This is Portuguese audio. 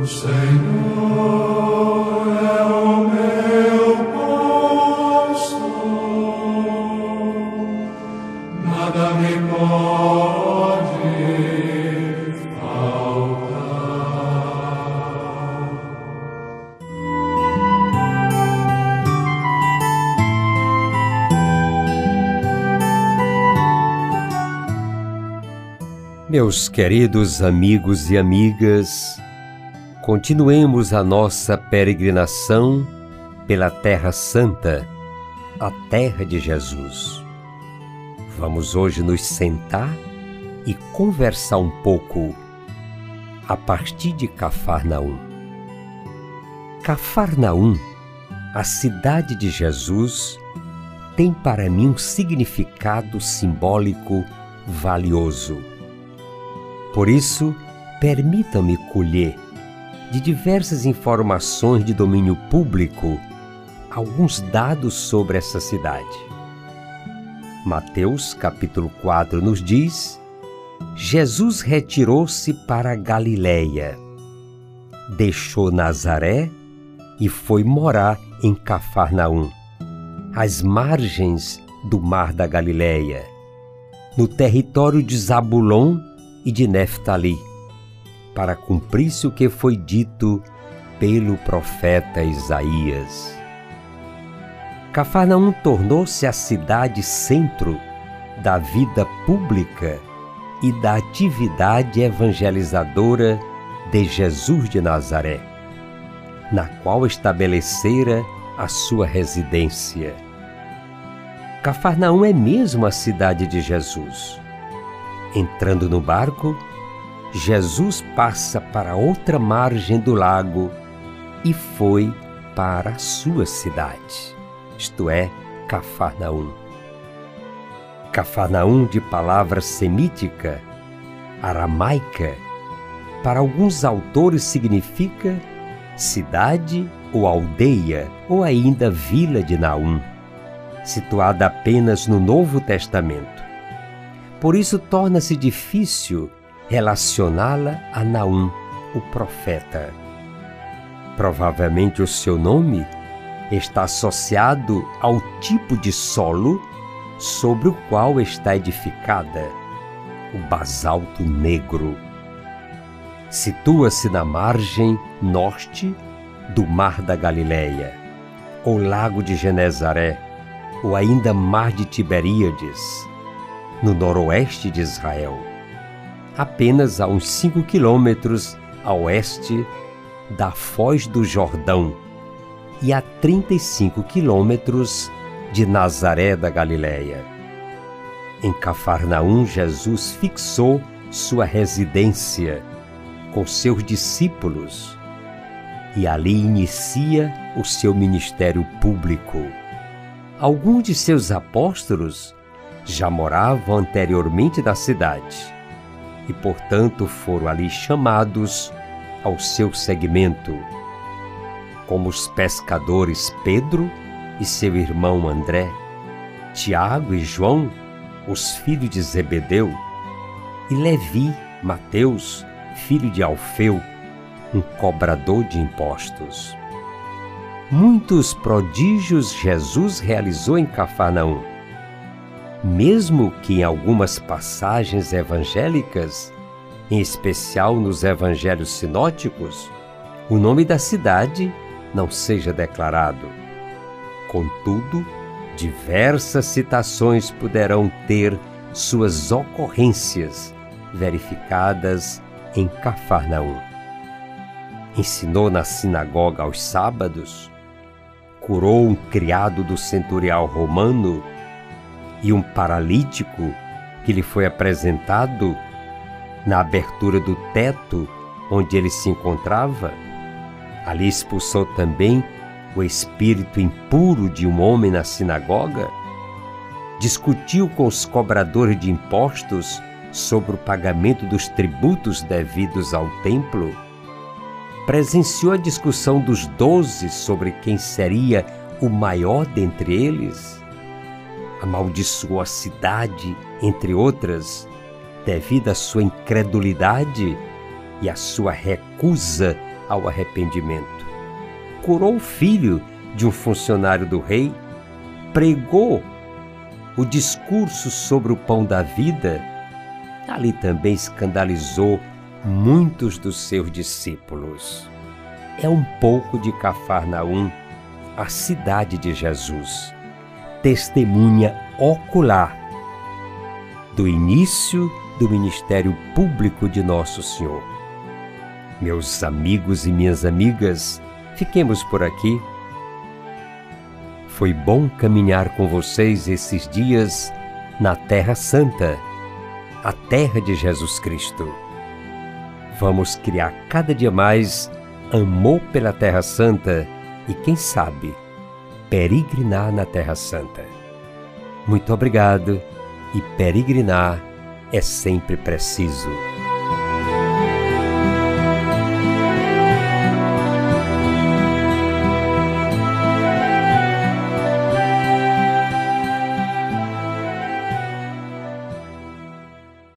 O Senhor é o meu pastor, nada me pode faltar. Meus queridos amigos e amigas, continuemos a nossa peregrinação pela Terra Santa, a Terra de Jesus. Vamos hoje nos sentar e conversar um pouco a partir de Cafarnaum. Cafarnaum, a cidade de Jesus, tem para mim um significado simbólico valioso. Por isso, permitam-me colher de diversas informações de domínio público, alguns dados sobre essa cidade. Mateus capítulo 4 nos diz: Jesus retirou-se para a Galiléia, deixou Nazaré e foi morar em Cafarnaum, às margens do Mar da Galiléia, no território de Zabulon e de Neftali, para cumprir-se o que foi dito pelo profeta Isaías. Cafarnaum tornou-se a cidade centro da vida pública e da atividade evangelizadora de Jesus de Nazaré, na qual estabelecera a sua residência. Cafarnaum é mesmo a cidade de Jesus. Entrando no barco, Jesus passa para outra margem do lago e foi para a sua cidade, isto é, Cafarnaum. Cafarnaum, de palavra semítica, aramaica, para alguns autores significa cidade ou aldeia ou ainda vila de Naum, situada apenas no Novo Testamento. Por isso torna-se difícil relacioná-la a Naum, o profeta. Provavelmente o seu nome está associado ao tipo de solo sobre o qual está edificada, o basalto negro. Situa-se na margem norte do Mar da Galiléia, ou Lago de Genezaré, ou ainda Mar de Tiberíades, no noroeste de Israel, apenas a uns 5 quilômetros a oeste da foz do Jordão e a 35 quilômetros de Nazaré da Galiléia. Em Cafarnaum, Jesus fixou sua residência com seus discípulos e ali inicia o seu ministério público. Alguns de seus apóstolos já moravam anteriormente na cidade e, portanto, foram ali chamados ao seu segmento, como os pescadores Pedro e seu irmão André, Tiago e João, os filhos de Zebedeu, e Levi, Mateus, filho de Alfeu, um cobrador de impostos. Muitos prodígios Jesus realizou em Cafarnaum, mesmo que em algumas passagens evangélicas, em especial nos evangelhos sinóticos, o nome da cidade não seja declarado. Contudo, diversas citações poderão ter suas ocorrências verificadas em Cafarnaum. Ensinou na sinagoga aos sábados, curou um criado do centurião romano e um paralítico que lhe foi apresentado na abertura do teto onde ele se encontrava. Ali expulsou também o espírito impuro de um homem na sinagoga. Discutiu com os cobradores de impostos sobre o pagamento dos tributos devidos ao templo. Presenciou a discussão dos 12 sobre quem seria o maior dentre eles. Amaldiçoou a cidade, entre outras, devido à sua incredulidade e à sua recusa ao arrependimento. Curou o filho de um funcionário do rei, pregou o discurso sobre o pão da vida. Ali também escandalizou muitos dos seus discípulos. É um pouco de Cafarnaum, a cidade de Jesus, testemunha ocular do início do ministério público de Nosso Senhor. Meus amigos e minhas amigas, fiquemos por aqui. Foi bom caminhar com vocês esses dias na Terra Santa, a terra de Jesus Cristo. Vamos criar cada dia mais amor pela Terra Santa e, quem sabe, peregrinar na Terra Santa. Muito obrigado, e peregrinar é sempre preciso.